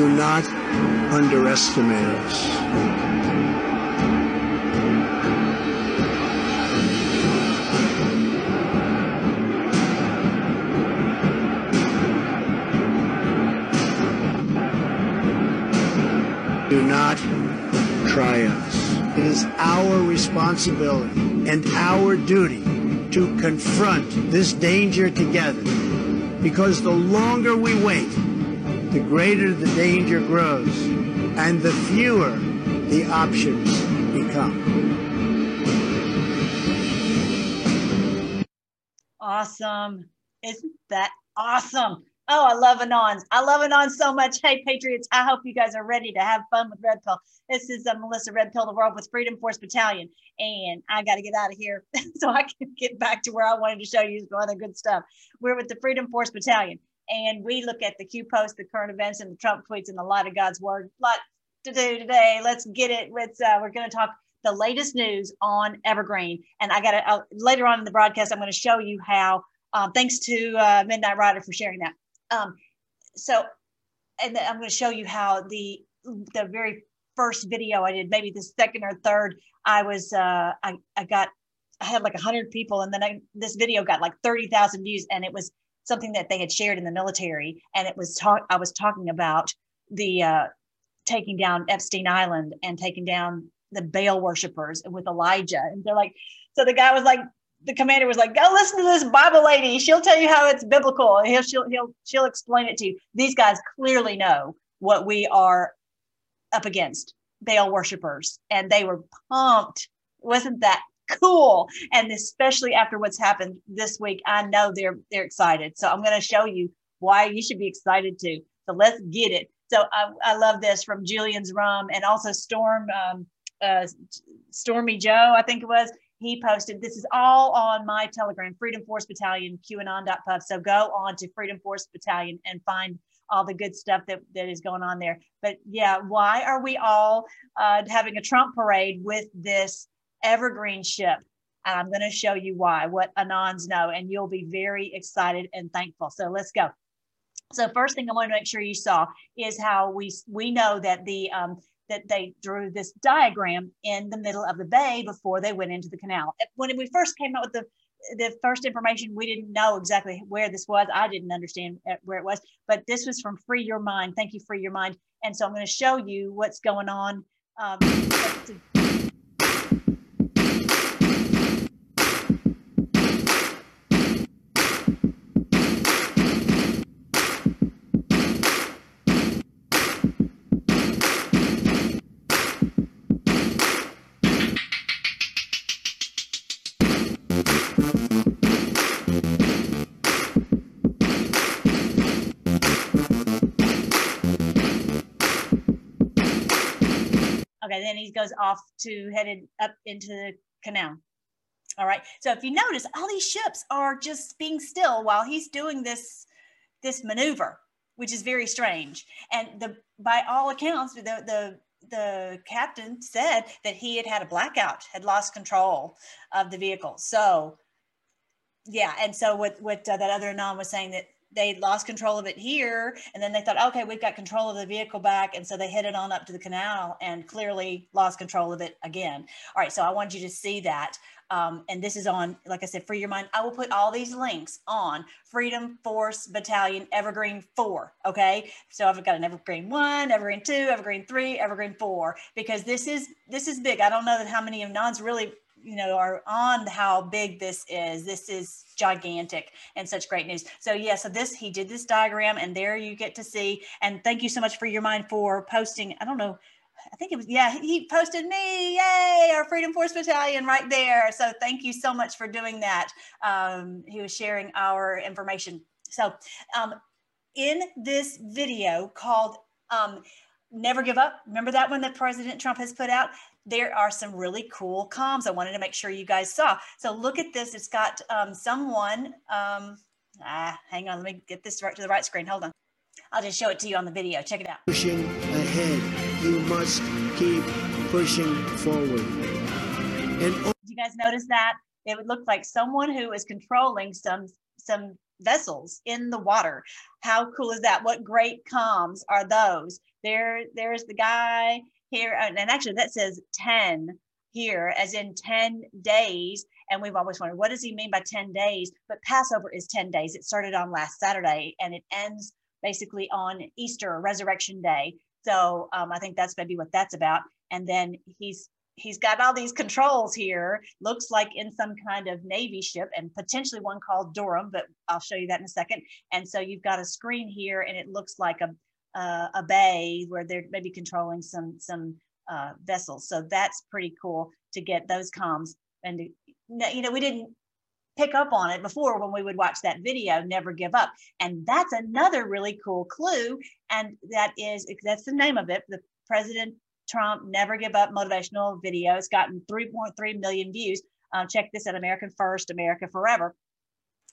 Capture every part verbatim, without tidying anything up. do not underestimate us. Do not try us. It is our responsibility and our duty to confront this danger together, because the longer we wait, the greater the danger grows and the fewer the options become. Awesome. Isn't that awesome? Oh, I love Anons. I love Anons so much. Hey, Patriots, I hope you guys are ready to have fun with Red Pill. This is uh, Melissa Red Pill, the world with Freedom Force Battalion. And I got to get out of here so I can get back to where I wanted to show you some other good stuff. We're with the Freedom Force Battalion. And we look at the Q post, the current events, and the Trump tweets, and a lot of God's word. A lot to do today. Let's get it. Let's, uh, we're going to talk the latest news on Evergreen. And I got to, later on in the broadcast, I'm going to show you how, um, thanks to uh, Midnight Rider for sharing that. Um, so, and I'm going to show you how the, the very first video I did, maybe the second or third, I was, uh, I, I got, I had like a hundred people, and then I, this video got like thirty thousand views, and it was something that they had shared in the military. And it was talk, I was talking about the, uh, taking down Epstein Island and taking down the Baal worshipers with Elijah. And they're like, so the guy was like, the commander was like, go listen to this Bible lady. She'll tell you how it's biblical. He'll, she'll, he'll, she'll explain it to you. These guys clearly know what we are up against, Baal worshipers. And they were pumped. Wasn't that cool? And especially after what's happened this week, I know they're, they're excited. So I'm going to show you why you should be excited too. So let's get it. So I, I love this from Julian's Rum, and also Storm, um, uh, Stormy Joe, I think it was. He posted, this is all on my Telegram, Freedom Force Battalion, QAnon dot pub. So go on to Freedom Force Battalion and find all the good stuff that, that is going on there. But yeah, why are we all uh, having a Trump parade with this Evergreen ship? And I'm going to show you why, what Anons know, and you'll be very excited and thankful. So let's go. So first thing I want to make sure you saw is how we, we know that the... Um, that they drew this diagram in the middle of the bay before they went into the canal. When we first came out with the, the first information, we didn't know exactly where this was. I didn't understand where it was, but this was from Free Your Mind. Thank you, Free Your Mind. And so I'm going to show you what's going on. Um, Okay, then he goes off to headed up into the canal. All right. So if you notice, all these ships are just being still while he's doing this, this maneuver, which is very strange. And the, by all accounts, the, the, the captain said that he had had a blackout, had lost control of the vehicle. So yeah. And so what, what uh, that other Anon was saying, that they lost control of it here. And then they thought, okay, we've got control of the vehicle back. And so they headed on up to the canal and clearly lost control of it again. All right. So I want you to see that. Um, and this is on, like I said, Free Your Mind. I will put all these links on Freedom Force Battalion Evergreen four. Okay. So I've got an Evergreen one, Evergreen two, Evergreen three, Evergreen four, because this is, this is big. I don't know that how many of Nons really, you know, are on how big this is. This is gigantic and such great news. So yeah, so this, he did this diagram, and there you get to see, and thank you so much, for your mind, for posting. I don't know. I think it was, yeah, he posted me, yay, our Freedom Force Battalion right there. So thank you so much for doing that. Um, he was sharing our information. So um, in this video called um, Never Give Up, remember that one that President Trump has put out? There are some really cool comms I wanted to make sure you guys saw. So look at this. It's got um, someone, um, ah, hang on, let me get this right to the right screen. Hold on. I'll just show it to you on the video. Check it out. Pushing ahead. You must keep pushing forward. And did you guys notice that? It would look like someone who is controlling some, some vessels in the water. How cool is that? What great comms are those? there, there's the guy here. And actually that says ten here, as in ten days. And we've always wondered, what does he mean by ten days? But Passover is ten days. It started on last Saturday and it ends basically on Easter, Resurrection Day. So um, I think that's maybe what that's about. And then he's he's got all these controls here, looks like in some kind of Navy ship, and potentially one called Durham, but I'll show you that in a second. And so you've got a screen here and it looks like a uh, a bay where they're maybe controlling some, some uh, vessels. So that's pretty cool to get those comms. And to, you know, we didn't pick up on it before when we would watch that video, Never Give Up. And that's another really cool clue. And that is, that's the name of it. The President Trump Never Give Up motivational video. It's gotten three point three million views. Uh, check this at American First, America Forever.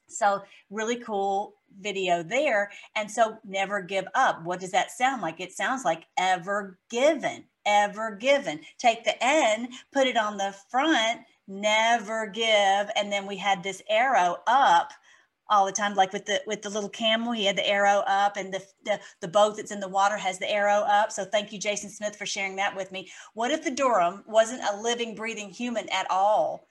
So really cool video there. And so never give up. What does that sound like? It sounds like ever given, ever given. Take the N, put it on the front, never give. And then we had this arrow up all the time, like with the with the little camel, he had the arrow up, and the, the the boat that's in the water has the arrow up. So thank you, Jason Smith, for sharing that with me. What if the Durham wasn't a living, breathing human at all?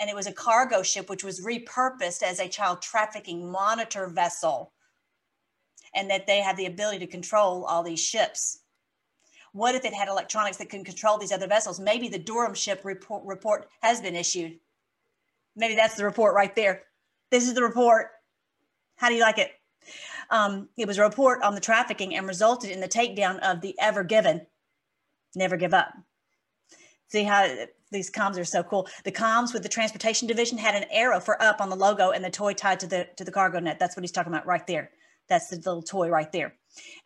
And it was a cargo ship, which was repurposed as a child trafficking monitor vessel, and that they had the ability to control all these ships. What if it had electronics that can control these other vessels? Maybe the Durham ship report, report has been issued. Maybe that's the report right there. This is the report. How do you like it? Um, it was a report on the trafficking and resulted in the takedown of the Ever Given, Never Give Up. See how these comms are so cool. The comms with the transportation division had an arrow for up on the logo and the toy tied to the to the cargo net. That's what he's talking about right there. That's the little toy right there.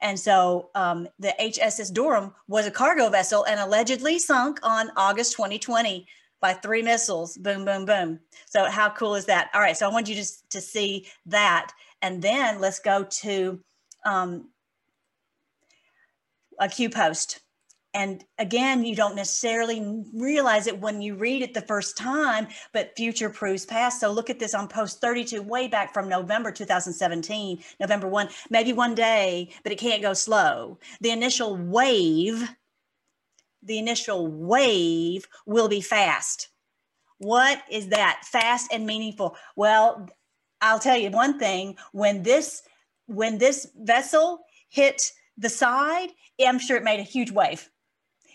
And so um, the H S S Durham was a cargo vessel and allegedly sunk on August twenty twenty. By three missiles, boom, boom, boom. So how cool is that? All right, so I want you just to see that. And then let's go to um, a Q post. And again, you don't necessarily realize it when you read it the first time, but future proves past. So look at this on post thirty-two, way back from November two thousand seventeen, November first, maybe one day, but it can't go slow. The initial wave The initial wave will be fast. What is that? Fast and meaningful. Well, I'll tell you one thing. When this when this vessel hit the side, I'm sure it made a huge wave.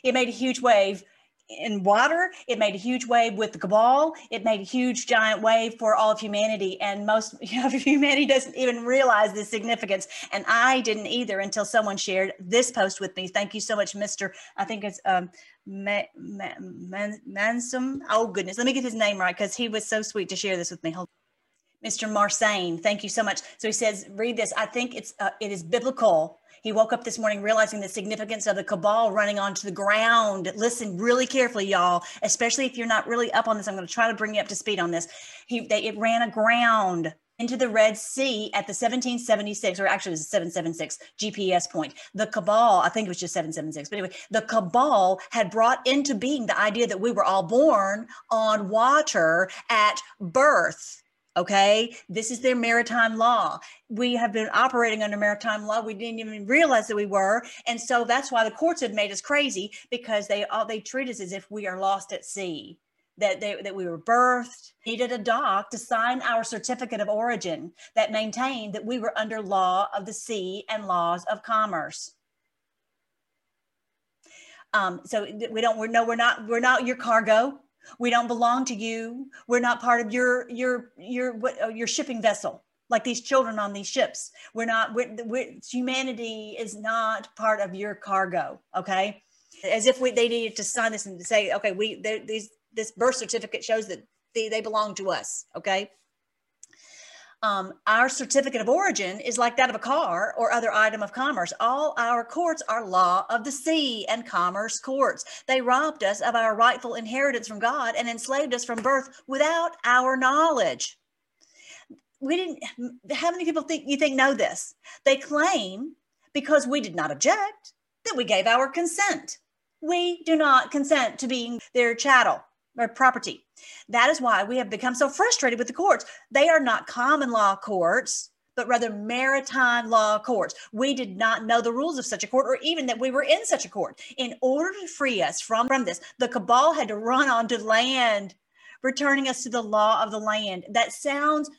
It made a huge wave in water. It made a huge wave with the cabal. It made a huge giant wave for all of humanity. And most you know, humanity doesn't even realize the significance. And I didn't either until someone shared this post with me. Thank you so much, Mister I think it's um, Ma Ma Ma Mansum. Oh goodness, let me get his name right because he was so sweet to share this with me. Hold on. Mister Marsain, thank you so much. So he says, read this. I think it's uh, it is biblical. He woke up this morning realizing the significance of the cabal running onto the ground. Listen really carefully, y'all, especially if you're not really up on this. I'm going to try to bring you up to speed on this. He, they, it ran aground into the Red Sea at the seventeen seventy-six, or actually it was a seven seventy-six G P S point. The cabal, I think it was just seven seventy-six, but anyway, the cabal had brought into being the idea that we were all born on water at birth. Okay, this is their maritime law. We have been operating under maritime law. We didn't even realize that we were. And so that's why the courts have made us crazy, because they all they treat us as if we are lost at sea, that they, that we were birthed, needed a doc to sign our certificate of origin that maintained that we were under law of the sea and laws of commerce. Um, so we don't, we're, no, we're not, we're not your cargo. We don't belong to you. We're not part of your your your your shipping vessel, like these children on these ships. We're not. We're, we're, humanity is not part of your cargo. Okay, as if we, they needed to sign this and to say, okay, we they, these this birth certificate shows that they, they belong to us. Okay. Um, our certificate of origin is like that of a car or other item of commerce. All our courts are law of the sea and commerce courts. They robbed us of our rightful inheritance from God and enslaved us from birth without our knowledge. We didn't, how many people think you think know this? They claim because we did not object that we gave our consent. We do not consent to being their chattel or property. That is why we have become so frustrated with the courts. They are not common law courts. but rather maritime law courts. We did not know the rules of such a court or even that we were in such a court. In order to free us from, from this, the cabal had to run onto land, returning us to the law of the land. That sounds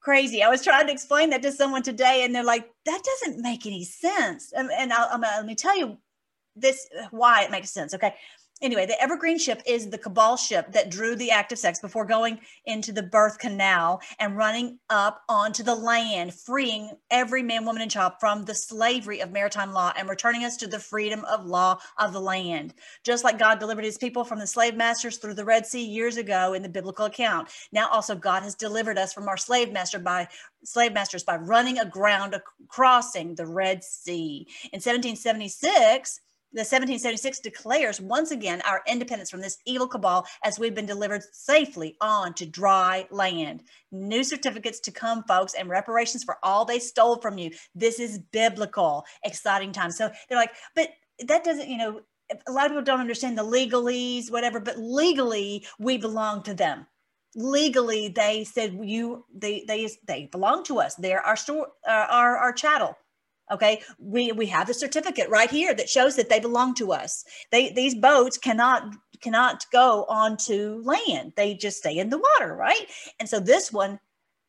crazy. I was trying to explain that to someone today and they're like, that doesn't make any sense. And, and I'll, I'll, let me tell you this, why it makes sense, okay? Anyway, the Evergreen ship is the cabal ship that drew the act of sex before going into the birth canal and running up onto the land, freeing every man, woman, and child from the slavery of maritime law and returning us to the freedom of law of the land. Just like God delivered his people from the slave masters through the Red Sea years ago in the biblical account, now also God has delivered us from our slave master by slave masters by running aground crossing the Red Sea. In seventeen seventy-six, the seventeen seventy-six declares once again our independence from this evil cabal as we've been delivered safely on to dry land. New certificates to come, folks, and reparations for all they stole from you. This is biblical, exciting time. So they're like, but that doesn't, you know, a lot of people don't understand the legalese, whatever, but legally we belong to them. Legally, they said you, they, they, they belong to us. They're our store, uh, our, our chattel. Okay, we, we have a certificate right here that shows that they belong to us. They, these boats cannot, cannot go onto land. They just stay in the water, right? And so this one,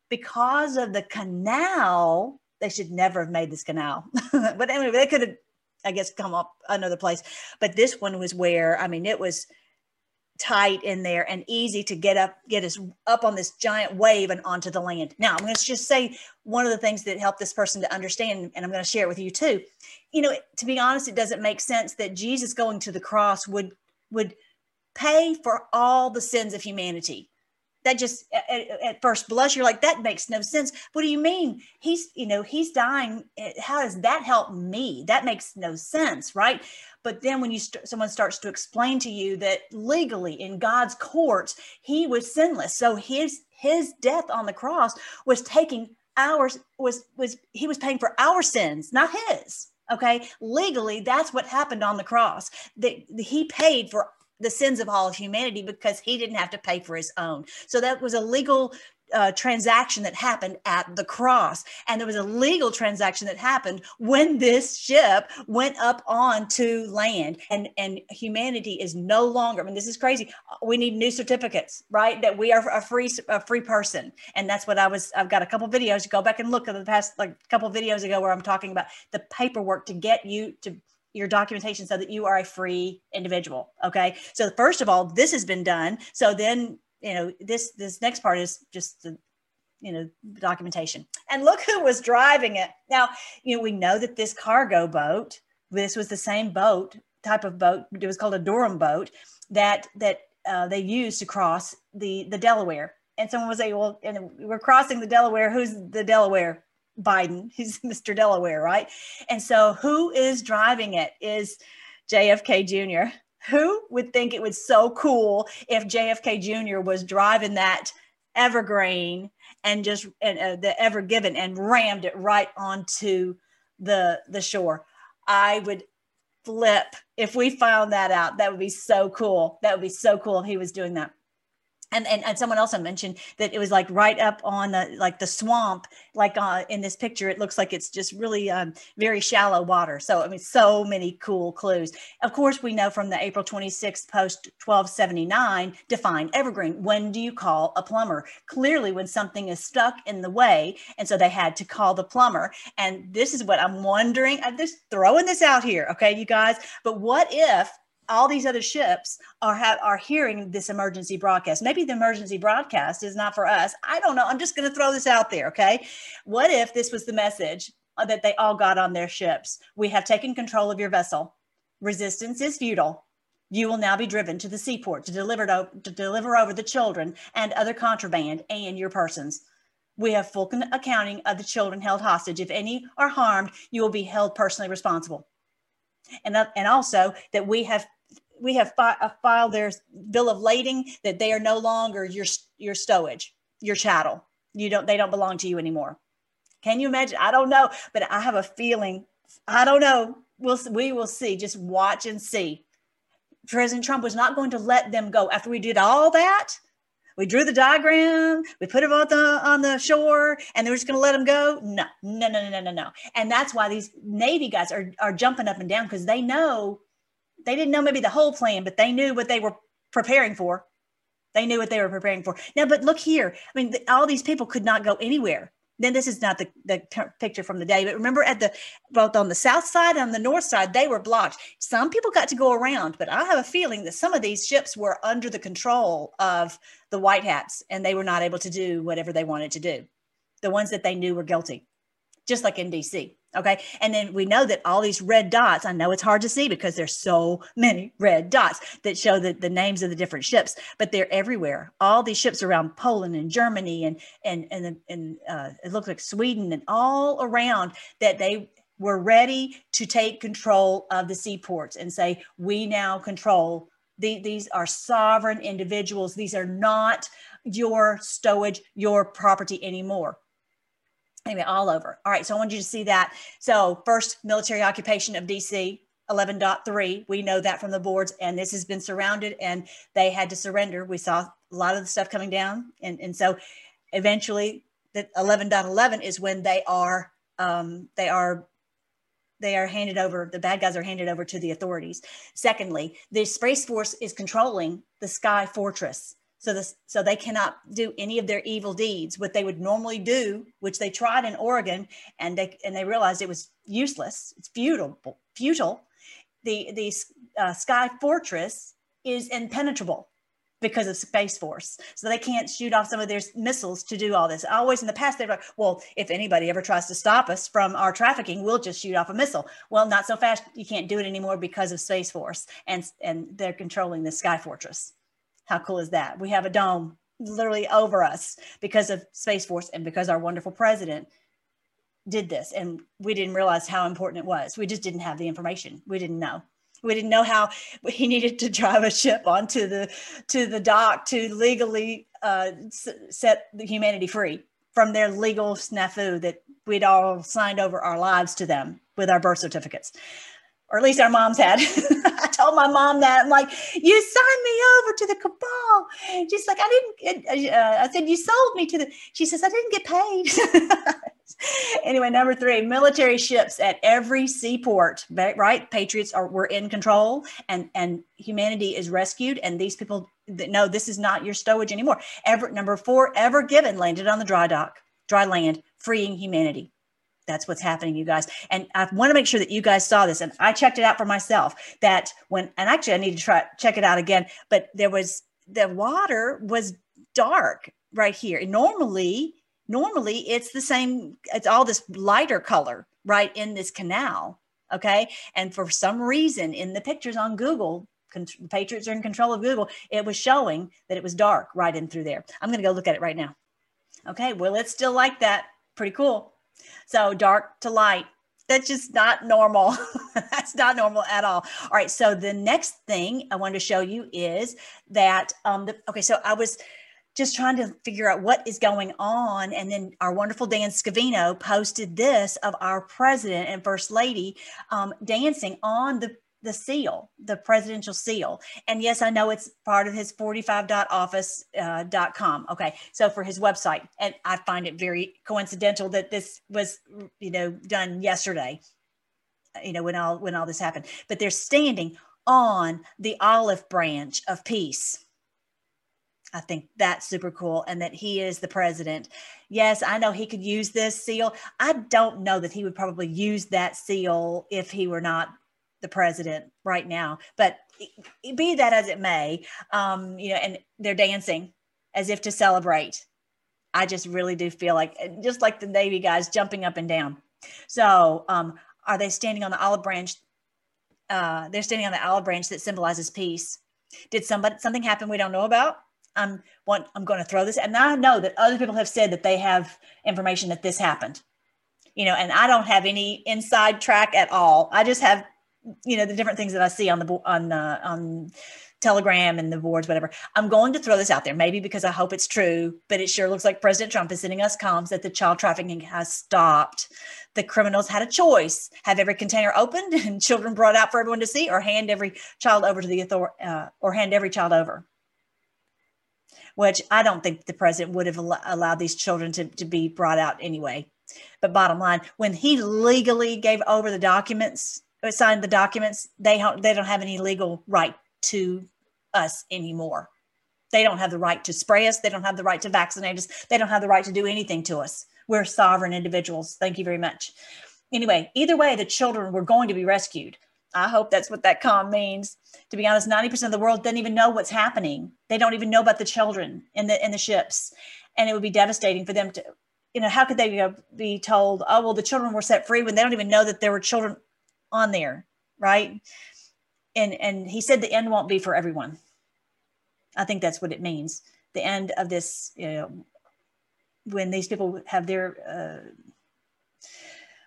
because of the canal, they should never have made this canal. But anyway, they could have, I guess, come up another place. But this one was where, I mean, it was tight in there and easy to get up, get us up on this giant wave and onto the land. Now, I'm going to just say one of the things that helped this person to understand, and I'm going to share it with you too. You know, to be honest, it doesn't make sense that Jesus going to the cross would, would pay for all the sins of humanity. That just, at, at first blush, you're like, that makes no sense. What do you mean? He's, you know, he's dying. How does that help me? That makes no sense, right? But then when you st- someone starts to explain to you that legally in God's courts, he was sinless. So his, his death on the cross was taking ours, was, was, he was paying for our sins, not his. Okay. Legally, that's what happened on the cross, that he paid for the sins of all of humanity because he didn't have to pay for his own. So that was a legal uh, transaction that happened at the cross. And there was a legal transaction that happened when this ship went up onto land, and, and humanity is no longer, I mean, this is crazy. We need new certificates, right? That we are a free, a free person. And that's what I was, I've got a couple videos, go back and look at the past, like a couple videos ago where I'm talking about the paperwork to get you to your documentation so that you are a free individual. Okay. So first of all, this has been done. So then, you know, this, this next part is just the, you know, documentation, and look who was driving it. Now, you know, we know that this cargo boat, this was the same boat type of boat. It was called a Durham boat that, that uh, they used to cross the, the Delaware. And someone was like, well, and we're crossing the Delaware. Who's the Delaware? Biden, he's Mister Delaware, right? And so who is driving it is J F K Junior Who would think it was so cool if J F K Junior was driving that Evergreen and just and uh, the Ever Given and rammed it right onto the, the shore? I would flip if we found that out. That would be so cool. That would be so cool if he was doing that. And, and and someone else I mentioned that it was like right up on the, like the swamp, like uh, in this picture, it looks like it's just really um, very shallow water. So, I mean, so many cool clues. Of course, we know from the April twenty-sixth post twelve seventy-nine, define evergreen. When do you call a plumber? Clearly when something is stuck in the way. And so they had to call the plumber. And this is what I'm wondering, I'm just throwing this out here. Okay, you guys, but what if all these other ships are have, are hearing this emergency broadcast? Maybe the emergency broadcast is not for us. I don't know. I'm just going to throw this out there, okay? What if this was the message that they all got on their ships? We have taken control of your vessel. Resistance is futile. You will now be driven to the seaport to deliver to, to deliver over the children and other contraband and your persons. We have full accounting of the children held hostage. If any are harmed, you will be held personally responsible. And, uh, and also that we have we have fi- uh, filed their bill of lading that they are no longer your, your stowage, your chattel. You don't, they don't belong to you anymore. Can you imagine? I don't know, but I have a feeling, I don't know. We'll, we will see, just watch and see. President Trump was not going to let them go after we did all that. We drew the diagram, we put them on the, on the shore, and they're just going to let them go. No, no, no, no, no, no. And that's why these Navy guys are, are jumping up and down, because they know, they didn't know maybe the whole plan, but they knew what they were preparing for. They knew what they were preparing for. Now, but look here. I mean, the, all these people could not go anywhere. Then this is not the, the picture from the day, but remember at the, both on the south side and the north side, they were blocked. Some people got to go around, but I have a feeling that some of these ships were under the control of the white hats and they were not able to do whatever they wanted to do. The ones that they knew were guilty, just like in D C. Okay. And then we know that all these red dots, I know it's hard to see because there's so many red dots that show the, the names of the different ships, but they're everywhere. All these ships around Poland and Germany and, and, and, and uh, it looked like Sweden and all around, that they were ready to take control of the seaports and say, we now control the, these are sovereign individuals. These are not your stowage, your property anymore. Anyway, all over. All right, so I want you to see that. So first, military occupation of D C, eleven point three. We know that from the boards, and this has been surrounded, and they had to surrender. We saw a lot of the stuff coming down, and, and so eventually, the eleven point eleven is when they are, um, they are, they are handed over, the bad guys are handed over to the authorities. Secondly, the Space Force is controlling the Sky Fortress. So, this, so they cannot do any of their evil deeds, what they would normally do, which they tried in Oregon, and they and they realized it was useless. It's futile. Futile. The the uh, Sky Fortress is impenetrable because of Space Force, so they can't shoot off some of their missiles to do all this. Always in the past, they were like, well, if anybody ever tries to stop us from our trafficking, we'll just shoot off a missile. Well, not so fast. You can't do it anymore because of Space Force, and and they're controlling the Sky Fortress. How cool is that? We have a dome literally over us because of Space Force and because our wonderful president did this. And we didn't realize how important it was. We just didn't have the information. We didn't know. We didn't know how he needed to drive a ship onto the, to the dock to legally uh, set humanity free from their legal snafu that we'd all signed over our lives to them with our birth certificates. Or at least our moms had. I told my mom that. I'm like, you signed me over to the cabal. She's like, I didn't, it, uh, I said, you sold me to the, she says, I didn't get paid. Anyway, number three, military ships at every seaport, right? Patriots are, were in control, and, and humanity is rescued. And these people, no, this is not your stowage anymore. Ever, number four, Ever Given landed on the dry dock, dry land, freeing humanity. That's what's happening, you guys. And I want to make sure that you guys saw this. And I checked it out for myself that when, and actually I need to try check it out again, but there was, the water was dark right here. And normally, normally it's the same, it's all this lighter color right in this canal. Okay. And for some reason in the pictures on Google, Patriots are in control of Google, it was showing that it was dark right in through there. I'm going to go look at it right now. Okay. Well, it's still like that. Pretty cool. So dark to light, that's just not normal. That's not normal at all. All right. So the next thing I wanted to show you is that, um, the, okay, so I was just trying to figure out what is going on. And then our wonderful Dan Scavino posted this of our president and first lady um, dancing on the the seal, the presidential seal. And yes, I know it's part of his forty-five dot office dot com. Uh, okay. So for his website, and I find it very coincidental that this was, you know, done yesterday, you know, when all, when all this happened, but they're standing on the olive branch of peace. I think that's super cool. And that he is the president. Yes, I know he could use this seal. I don't know that he would probably use that seal if he were not the president right now, but be that as it may, um, you know, and they're dancing as if to celebrate. I just really do feel like, just like the Navy guys jumping up and down. So um, are they standing on the olive branch? Uh, they're standing on the olive branch that symbolizes peace. Did somebody, something happen we don't know about? I'm, want, I'm going to throw this. And I know that other people have said that they have information that this happened, you know, and I don't have any inside track at all. I just have, you know, the different things that I see on the, on the, on Telegram and the boards, whatever. I'm going to throw this out there, maybe because I hope it's true, but it sure looks like President Trump is sending us comms that the child trafficking has stopped. The criminals had a choice, have every container opened and children brought out for everyone to see, or hand every child over to the author, uh, or hand every child over. which I don't think the president would have al- allowed these children to, to be brought out anyway. But bottom line, when he legally gave over the documents, or signed the documents, they don't, they don't have any legal right to us anymore. They don't have the right to spray us. They don't have the right to vaccinate us. They don't have the right to do anything to us. We're sovereign individuals. Thank you very much. Anyway, either way, the children were going to be rescued. I hope that's what that calm means. To be honest, ninety percent of the world doesn't even know what's happening. They don't even know about the children in the in the ships. And it would be devastating for them to, you know, how could they be told, oh, well, the children were set free when they don't even know that there were children on there, right? And and he said the end won't be for everyone. I think that's what it means. The end of this, you know, when these people have their, uh,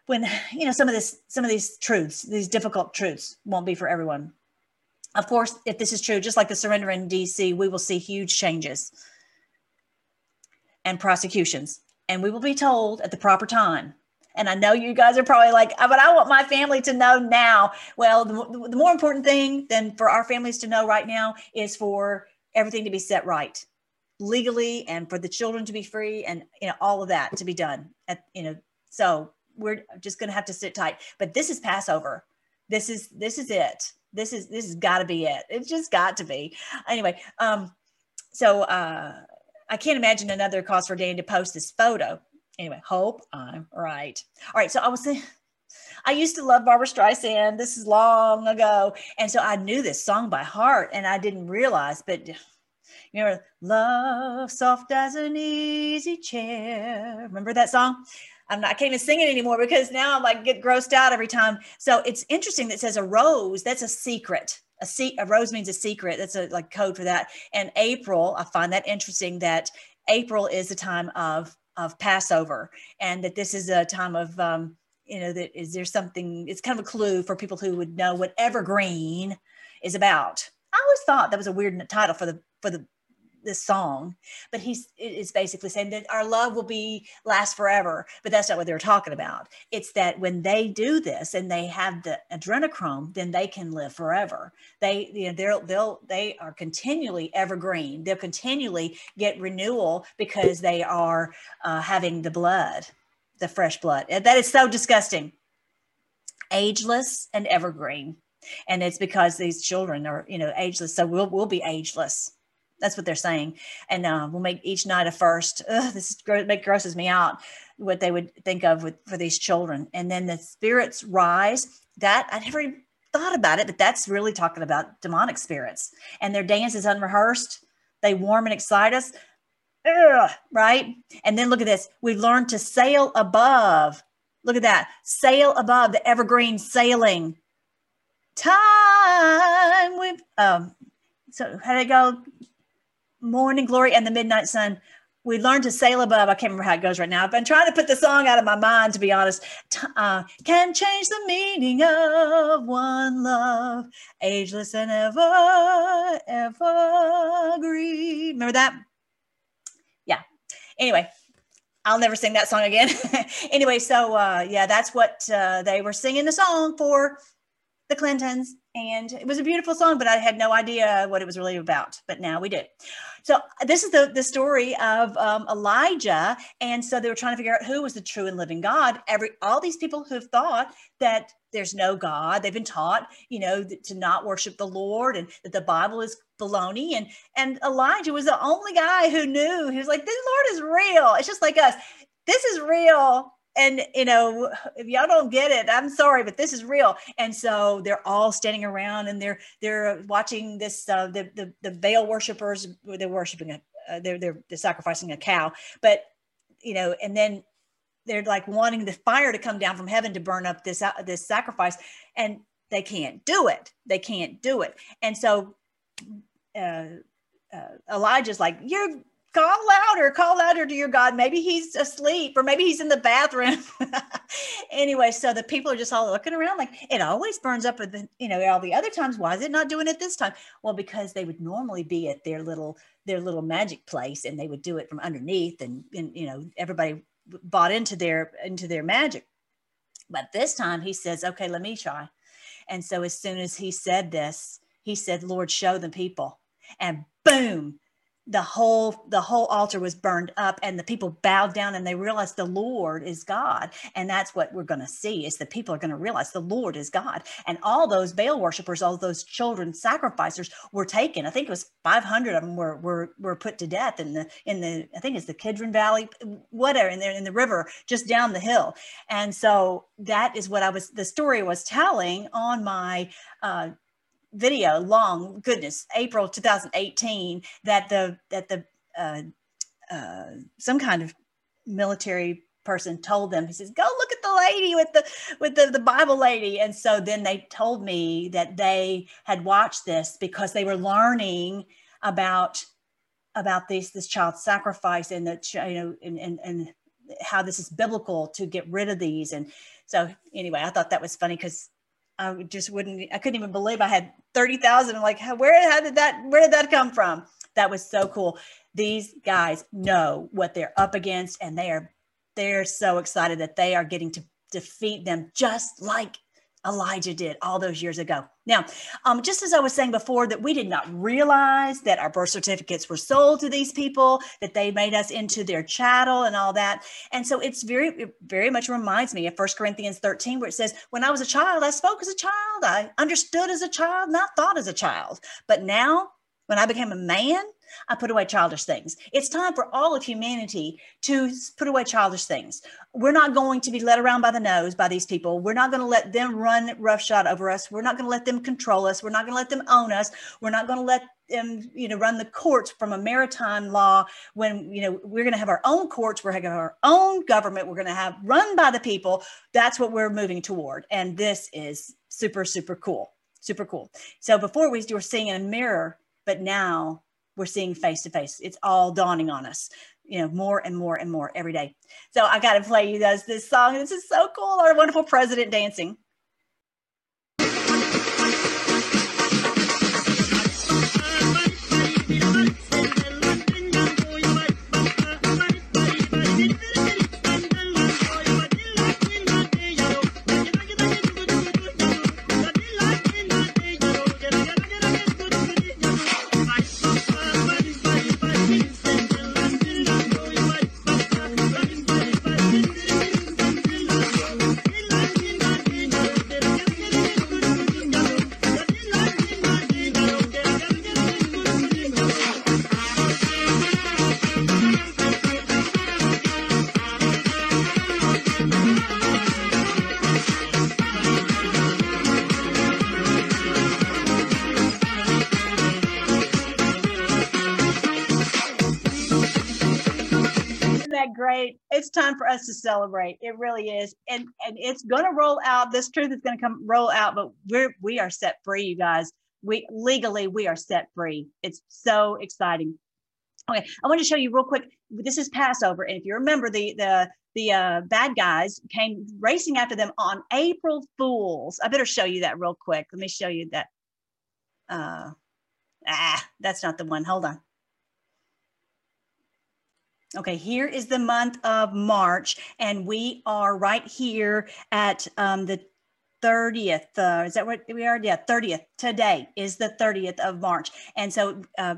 when, you know, some of this, some of these truths, these difficult truths won't be for everyone. Of course, if this is true, just like the surrender in D C, we will see huge changes and prosecutions, and we will be told at the proper time. And I know you guys are probably like, oh, but I want my family to know now. Well, the, the more important thing than for our families to know right now is for everything to be set right legally and for the children to be free and, you know, all of that to be done at, you know, so we're just going to have to sit tight, but this is Passover. This is, this is it. This is, this has got to be it. It's just got to be anyway. Um, so, uh, I can't imagine another cause for Dan to post this photo. Anyway, hope I'm right. All right. So I was saying, I used to love Barbara Streisand. This is long ago. And so I knew this song by heart and I didn't realize, but you remember, love soft as an easy chair. Remember that song? I'm not, I can't even sing it anymore because now I'm like, get grossed out every time. So it's interesting that it says a rose. That's a secret. A, se- a rose means a secret. That's a like code for that. And April, I find that interesting that April is the time of, of Passover and that this is a time of, um, you know, that is there something, it's kind of a clue for people who would know what Evergreen is about. I always thought that was a weird title for the, for the, this song, but he's, it's basically saying that our love will be last forever, but that's not what they're talking about. It's that when they do this and they have the adrenochrome, then they can live forever. They, you know, they're, they'll, they are continually evergreen. They'll continually get renewal because they are uh, having the blood. The fresh blood. That is so disgusting. Ageless and evergreen. And it's because these children are, you know, ageless. So we'll, we'll be ageless. That's what they're saying. And uh, we'll make each night a first. Ugh, this is, it grosses me out what they would think of with, for these children. And then the spirits rise. That I never even thought about it, but that's really talking about demonic spirits. And their dance is unrehearsed. They warm and excite us. Ugh, right? And then look at this. We've learned to sail above. Look at that. Sail above the evergreen sailing. Time with, um, so how did it go? Morning glory and the midnight sun. We learned to sail above. I can't remember how it goes right now. I've been trying to put the song out of my mind, to be honest. T- uh, can change the meaning of one love, ageless and ever, evergreen. Remember that? Anyway, I'll never sing that song again. Anyway, so uh, yeah, that's what uh, they were singing the song for the Clintons. And it was a beautiful song, but I had no idea what it was really about. But now we do. So this is the, the story of um, Elijah. And so they were trying to figure out who was the true and living God. Every all these people who've thought that there's no God, they've been taught, you know, th- to not worship the Lord and that the Bible is baloney. And, and Elijah was the only guy who knew. He was like, the Lord is real. It's just like us. This is real. And, you know, if y'all don't get it, I'm sorry, but this is real. And so they're all standing around and they're, they're watching this, uh, the, the, the Baal worshipers, they're worshiping, a, uh, they're, they're, they're sacrificing a cow, but, you know, and then they're like wanting the fire to come down from heaven to burn up this, uh, this sacrifice. And they can't do it. They can't do it. And so, uh, uh, Elijah's like, you're, call louder, call louder to your God. Maybe he's asleep or maybe he's in the bathroom. Anyway, so the people are just all looking around like it always burns up, at the, you know, all the other times. Why is it not doing it this time? Well, because they would normally be at their little, their little magic place and they would do it from underneath and, and you know, everybody bought into their, into their magic. But this time he says, okay, let me try. And so as soon as he said this, he said, Lord, show the people. And boom. the whole the whole altar was burned up, and the people bowed down, and they realized the Lord is God. And that's what we're going to see, is the people are going to realize the Lord is God. And all those Baal worshipers, all those children sacrificers were taken. I think it was five hundred of them were were, were put to death in the in the I think it's the Kidron Valley, whatever, in the in the river just down the hill. And so that is what I was the story was telling on my uh video, long goodness, April two thousand eighteen, that the that the uh, uh, some kind of military person told them. He says, "Go look at the lady with the with the, the Bible lady." And so then they told me that they had watched this because they were learning about about this this child sacrifice and the you know and and, and how this is biblical to get rid of these. And so anyway, I thought that was funny because I just wouldn't, I couldn't even believe I had thirty thousand. I'm like, how, where, how did that, where did that come from? That was so cool. These guys know what they're up against, and they are, they're so excited that they are getting to defeat them just like Elijah did all those years ago. Now, um, just as I was saying before, that we did not realize that our birth certificates were sold to these people, that they made us into their chattel and all that. And so it's very, it very much reminds me of First Corinthians thirteen, where it says, when I was a child, I spoke as a child, I understood as a child, and I thought as a child. But now, when I became a man, I put away childish things. It's time for all of humanity to put away childish things. We're not going to be led around by the nose by these people. We're not going to let them run roughshod over us. We're not going to let them control us. We're not going to let them own us. We're not going to let them, you know, run the courts from a maritime law when, you know, we're going to have our own courts. We're going to have our own government. We're going to have run by the people. That's what we're moving toward. And this is super, super cool. Super cool. So before we were seeing in a mirror, but now we're seeing face to face. It's all dawning on us, you know, more and more and more every day. So I got to play you guys this song. This is so cool. Our wonderful president dancing. Great. It's time for us to celebrate. It really is. And and it's going to roll out. This truth is going to come roll out, but we're, we are set free, you guys. We legally, we are set free. It's so exciting. Okay. I want to show you real quick. This is Passover. And if you remember, the, the, the uh, bad guys came racing after them on April Fools. I better show you that real quick. Let me show you that. Uh, ah, that's not the one. Hold on. Okay, here is the month of March, and we are right here at um, the thirtieth. Uh, is that what we are? Yeah, thirtieth. Today is the thirtieth of March. And so uh,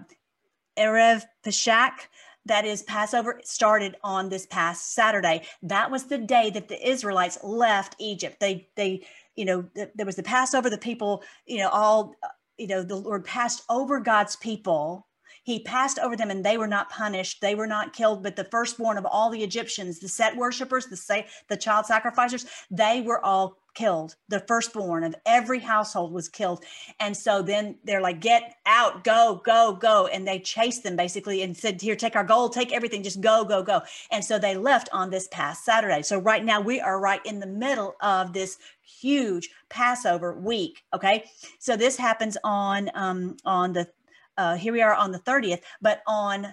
Erev Peshach, that is Passover, started on this past Saturday. That was the day that the Israelites left Egypt. They, they, you know, th- there was the Passover, the people, you know, all, you know, the Lord passed over God's people. He passed over them, and they were not punished. They were not killed, but the firstborn of all the Egyptians, the Set worshipers, the sa- the child sacrificers, they were all killed. The firstborn of every household was killed. And so then they're like, get out, go, go, go. And they chased them basically and said, here, take our gold, take everything, just go, go, go. And so they left on this past Saturday. So right now we are right in the middle of this huge Passover week. Okay. So this happens on, um, on the Uh, here we are on the thirtieth, but on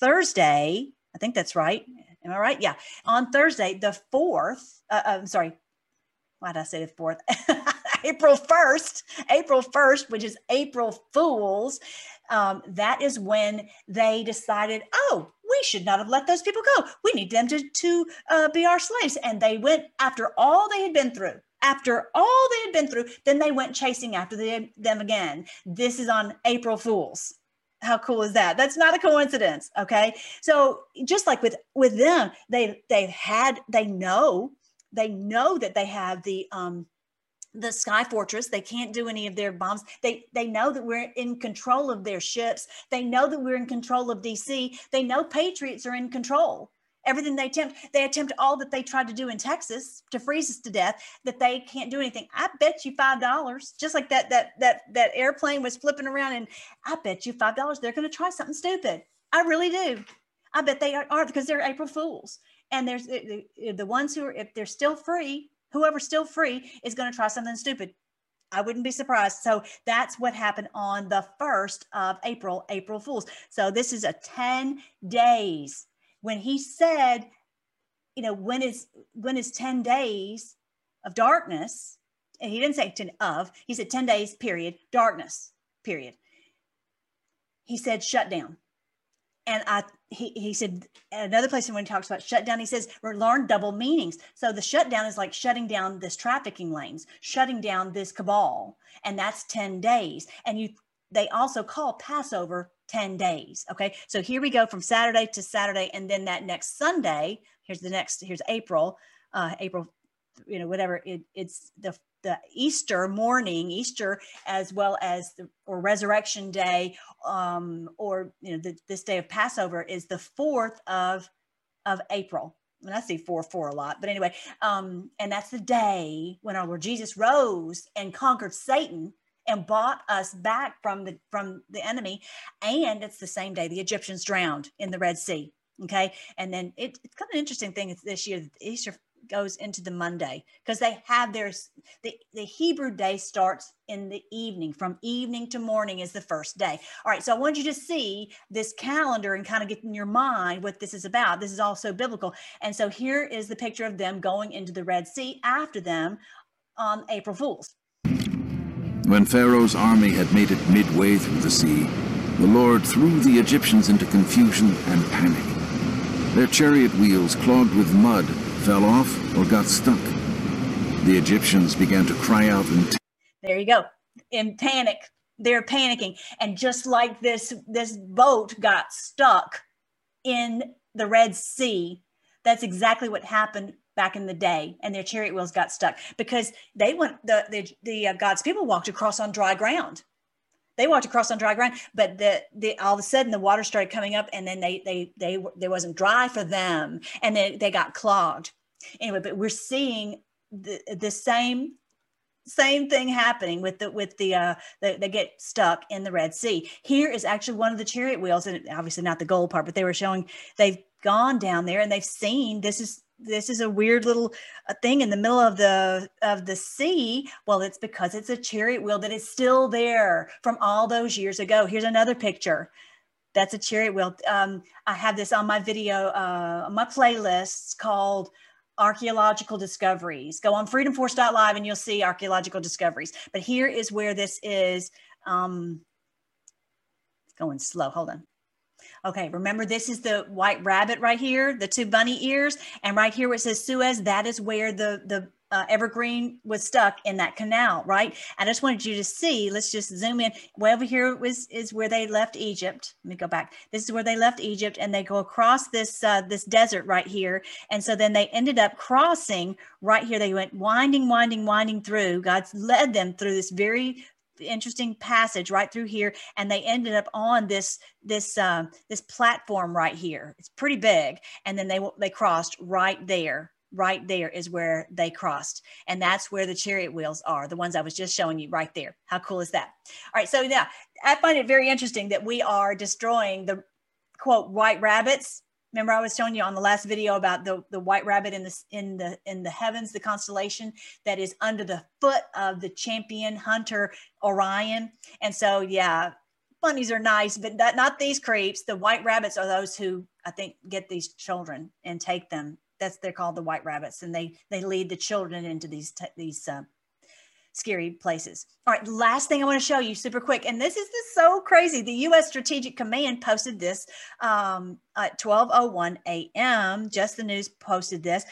Thursday, I think that's right. Am I right? Yeah. On Thursday, the fourth, uh, I'm sorry. Why did I say the fourth? April first, April first, which is April Fools. Um, that is when they decided, oh, we should not have let those people go. We need them to, to uh, be our slaves. And they went after all they had been through. After all they had been through, then they went chasing after the, them again. This is on April Fools. How cool is that? That's not a coincidence. Okay. So just like with, with them, they, they've had, they know, they know that they have the, um, the Sky Fortress. They can't do any of their bombs. They, they know that we're in control of their ships. They know that we're in control of D C. They know Patriots are in control. Everything they attempt, they attempt all that they tried to do in Texas to freeze us to death, that they can't do anything. I bet you five dollars, just like that, that, that, that airplane was flipping around, and I bet you five dollars they're going to try something stupid. I really do. I bet they are, are because they're April Fools. And there's the, the ones who are, if they're still free, whoever's still free is going to try something stupid. I wouldn't be surprised. So that's what happened on the first of April, April Fools. So this is a ten days. When he said, you know, when is, when is ten days of darkness, and he didn't say ten of, he said ten days, period, darkness, period. He said, shut down. And I, he, he said, another place when he talks about shutdown, he says, we're learn double meanings. So the shutdown is like shutting down this trafficking lanes, shutting down this cabal. And that's ten days. And you, they also call Passover ten days. Okay. So here we go from Saturday to Saturday. And then that next Sunday, here's the next, here's April, uh, April, you know, whatever it, it's the, the Easter morning, Easter, as well as the, or Resurrection Day, um, or, you know, the, this day of Passover is the fourth of, of April. And I see four, four a lot, but anyway, um, and that's the day when our Lord Jesus rose and conquered Satan and bought us back from the, from the enemy. And it's the same day the Egyptians drowned in the Red Sea. Okay. And then it, it's kind of an interesting thing this year, Easter goes into the Monday, because they have their, the, the Hebrew day starts in the evening. From evening to morning is the first day. All right. So I want you to see this calendar and kind of get in your mind what this is about. This is also biblical. And so here is the picture of them going into the Red Sea after them on April Fools. When Pharaoh's army had made it midway through the sea, the Lord threw the Egyptians into confusion and panic. Their chariot wheels, clogged with mud, fell off or got stuck. The Egyptians began to cry out in t- There you go. In panic. They're panicking. And just like this, this boat got stuck in the Red Sea, that's exactly what happened back in the day, and their chariot wheels got stuck because they went, the, the, the uh, God's people walked across on dry ground. They walked across on dry ground, but the, the, all of a sudden the water started coming up, and then they, they, they, there wasn't dry for them, and then they got clogged. Anyway, but we're seeing the, the same, same thing happening with the, with the, uh, the, they get stuck in the Red Sea. Here is actually one of the chariot wheels, and obviously not the gold part, but they were showing, they've gone down there and they've seen, this is, this is a weird little uh, thing in the middle of the, of the sea. Well, it's because it's a chariot wheel that is still there from all those years ago. Here's another picture. That's a chariot wheel. Um, I have this on my video, uh, on my playlists called Archaeological Discoveries. Go on freedom force dot live and you'll see Archaeological Discoveries. But here is where this is. Um, it's going slow. Hold on. Okay, remember this is the white rabbit right here, the two bunny ears, and right here where it says Suez, that is where the, the uh, Evergreen was stuck in that canal, right? I just wanted you to see, let's just zoom in. Way over here was, is where they left Egypt. Let me go back. This is where they left Egypt, and they go across this, uh, this desert right here. And so then they ended up crossing right here. They went winding, winding, winding through. God's led them through this very interesting passage right through here, and they ended up on this this um, this platform right here. It's pretty big, and then they they crossed right there. Right there is where they crossed, and that's where the chariot wheels are, the ones I was just showing you right there. How cool is that? All right, so now I find it very interesting that we are destroying the quote white rabbits. Remember, I was showing you on the last video about the, the white rabbit in the, in the in the heavens, the constellation that is under the foot of the champion hunter Orion. And so, yeah, bunnies are nice, but not, not these creeps. The white rabbits are those who, I think, get these children and take them. That's, they're called the white rabbits, and they they lead the children into these t- these uh, scary places. All right, last thing I want to show you super quick, and this is, this is so crazy. The U S Strategic Command posted this um, at twelve oh one a m Just the News posted this.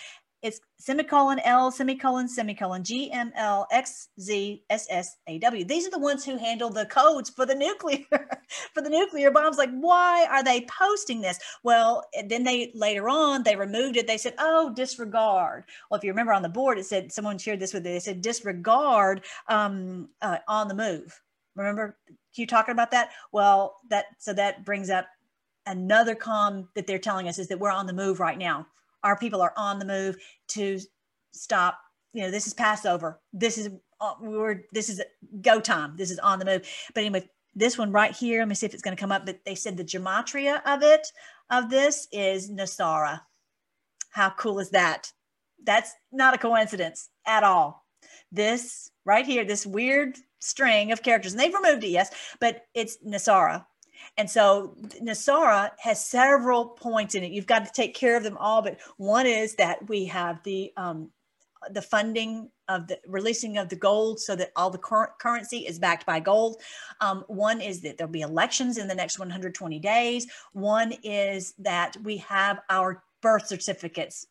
It's semicolon L, semicolon, semicolon, G, M, L, X, Z, S, S, A, W. These are the ones who handle the codes for the nuclear, for the nuclear bombs. Like, why are they posting this? Well, then they later on, they removed it. They said, oh, disregard. Well, if you remember on the board, it said, someone shared this with me. They said, disregard um, uh, on the move. Remember you talking about that? Well, that so that brings up another com that they're telling us is that we're on the move right now. Our people are on the move to stop. You know, this is Passover. This is uh, we're this is go time. This is on the move. But anyway, this one right here. Let me see if it's going to come up. But they said the gematria of it of this is NASARA. How cool is that? That's not a coincidence at all. This right here, this weird string of characters, and they've removed it, yes, but it's NASARA. And so NASARA has several points in it. You've got to take care of them all, but one is that we have the um, the funding of the releasing of the gold so that all the cur currency is backed by gold. Um, one is that there'll be elections in the next one hundred twenty days. One is that we have our birth certificates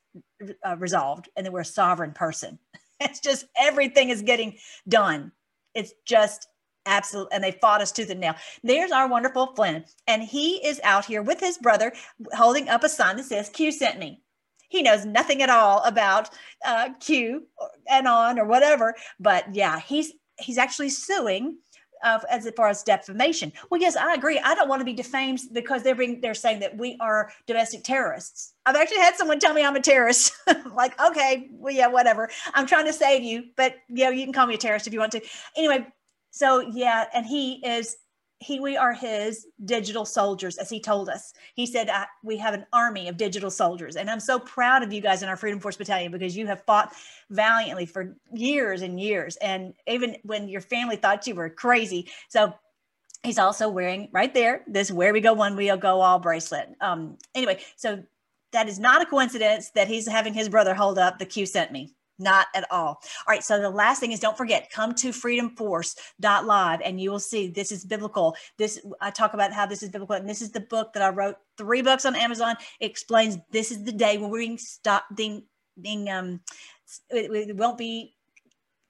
uh, resolved and that we're a sovereign person. It's just everything is getting done. It's just absolute, and they fought us tooth and nail. There's our wonderful Flynn, and he is out here with his brother holding up a sign that says, Q sent me. He knows nothing at all about uh, Q and on or whatever, but yeah, he's he's actually suing uh, as far as defamation. Well, yes, I agree. I don't want to be defamed because they're, being, they're saying that we are domestic terrorists. I've actually had someone tell me I'm a terrorist. Like, okay, well, yeah, whatever. I'm trying to save you, but you know, you can call me a terrorist if you want to. Anyway, so yeah, and he is, he, we are his digital soldiers, as he told us. He said, I, we have an army of digital soldiers. And I'm so proud of you guys in our Freedom Force Battalion because you have fought valiantly for years and years. And even when your family thought you were crazy. So he's also wearing right there, this where we go one, we'll go all bracelet. Um, anyway, so that is not a coincidence that he's having his brother hold up the Q sent me. Not at all. All right. So the last thing is, don't forget, come to freedom force dot live and you will see this is biblical. This, I talk about how this is biblical, and this is the book that I wrote, three books on Amazon. It explains this is the day when we stop being, being um, it, it won't be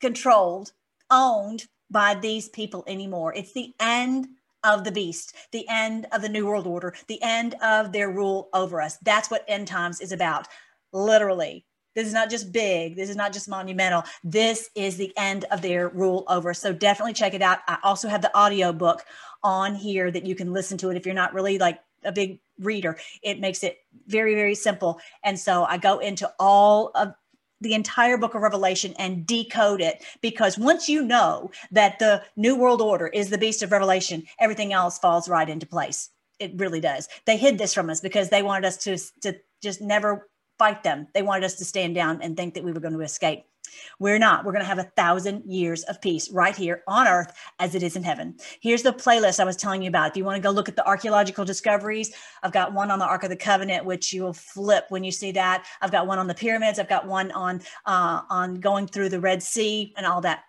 controlled, owned by these people anymore. It's the end of the beast, the end of the New World Order, the end of their rule over us. That's what end times is about. Literally. This is not just big. This is not just monumental. This is the end of their rule over. So definitely check it out. I also have the audio book on here that you can listen to it. If you're not really like a big reader, it makes it very, very simple. And so I go into all of the entire book of Revelation and decode it, because once you know that the New World Order is the beast of Revelation, everything else falls right into place. It really does. They hid this from us because they wanted us to, to just never fight them. They wanted us to stand down and think that we were going to escape. We're not. We're going to have a thousand years of peace right here on earth as it is in heaven. Here's the playlist I was telling you about. If you want to go look at the archaeological discoveries, I've got one on the Ark of the Covenant, which you will flip when you see that. I've got one on the pyramids. I've got one on, uh, on going through the Red Sea and all that.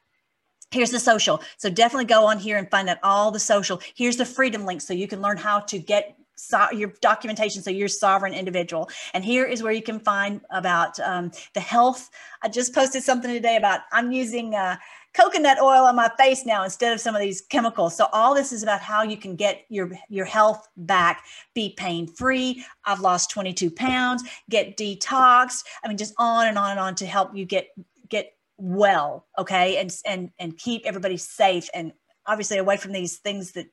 Here's the social. So definitely go on here and find out all the social. Here's the freedom link so you can learn how to get So your documentation, so you're a sovereign individual. And here is where you can find about um, the health. I just posted something today about I'm using uh, coconut oil on my face now instead of some of these chemicals. So all this is about how you can get your, your health back, be pain-free. I've lost twenty-two pounds, get detoxed. I mean, just on and on and on to help you get get well, okay? And, and, and keep everybody safe and obviously away from these things that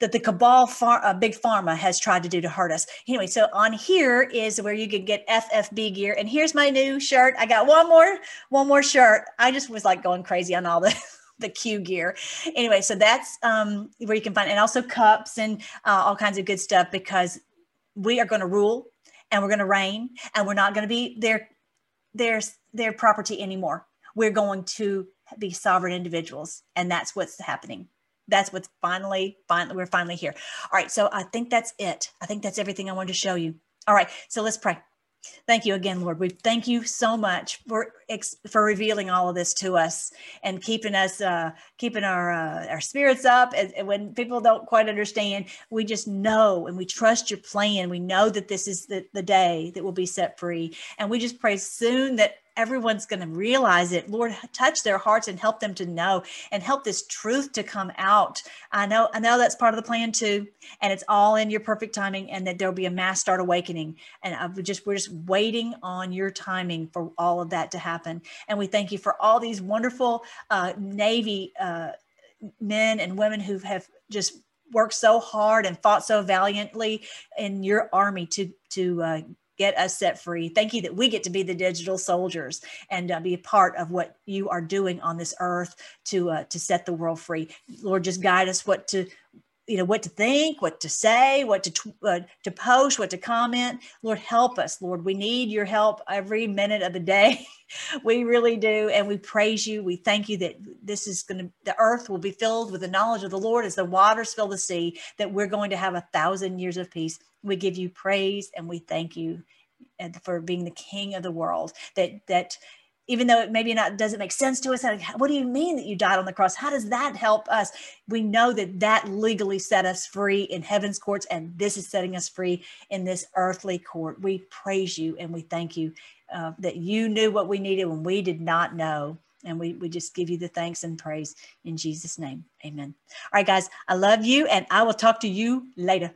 that the cabal far, uh, big pharma has tried to do to hurt us. Anyway, so on here is where you can get F F B gear. And here's my new shirt. I got one more, one more shirt. I just was like going crazy on all the, the Q gear. Anyway, so that's um, where you can find, and also cups and uh, all kinds of good stuff, because we are going to rule and we're going to reign and we're not going to be their, their, their property anymore. We're going to be sovereign individuals. And that's what's happening. That's what's finally, finally, we're finally here. All right. So I think that's it. I think that's everything I wanted to show you. All right. So let's pray. Thank you again, Lord. We thank you so much for for revealing all of this to us and keeping us, uh, keeping our uh, our spirits up. And, and when people don't quite understand, we just know and we trust your plan. We know that this is the, the day that we'll be set free. And we just pray soon that everyone's going to realize it. Lord, touch their hearts and help them to know and help this truth to come out. I know, I know that's part of the plan too, and it's all in your perfect timing, and that there'll be a mass start awakening. And I would just, we're just waiting on your timing for all of that to happen. And we thank you for all these wonderful uh, Navy uh, men and women who have just worked so hard and fought so valiantly in your army to, to, uh, get us set free. Thank you that we get to be the digital soldiers and uh, be a part of what you are doing on this earth to uh, to set the world free. Lord, just guide us what to, you know, what to think, what to say, what to t- uh, to post, what to comment. Lord, help us. Lord, we need your help every minute of the day. We really do, and we praise you. We thank you that this is going to, the earth will be filled with the knowledge of the Lord as the waters fill the sea, that we're going to have a thousand years of peace. We give you praise, and we thank you for being the King of the world, that that even though it maybe not doesn't make sense to us, like, what do you mean that you died on the cross? How does that help us? We know that that legally set us free in heaven's courts, and this is setting us free in this earthly court. We praise you, and we thank you uh, that you knew what we needed when we did not know. And we, we just give you the thanks and praise in Jesus' name. Amen. All right, guys, I love you, and I will talk to you later.